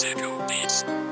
Ceko Beats.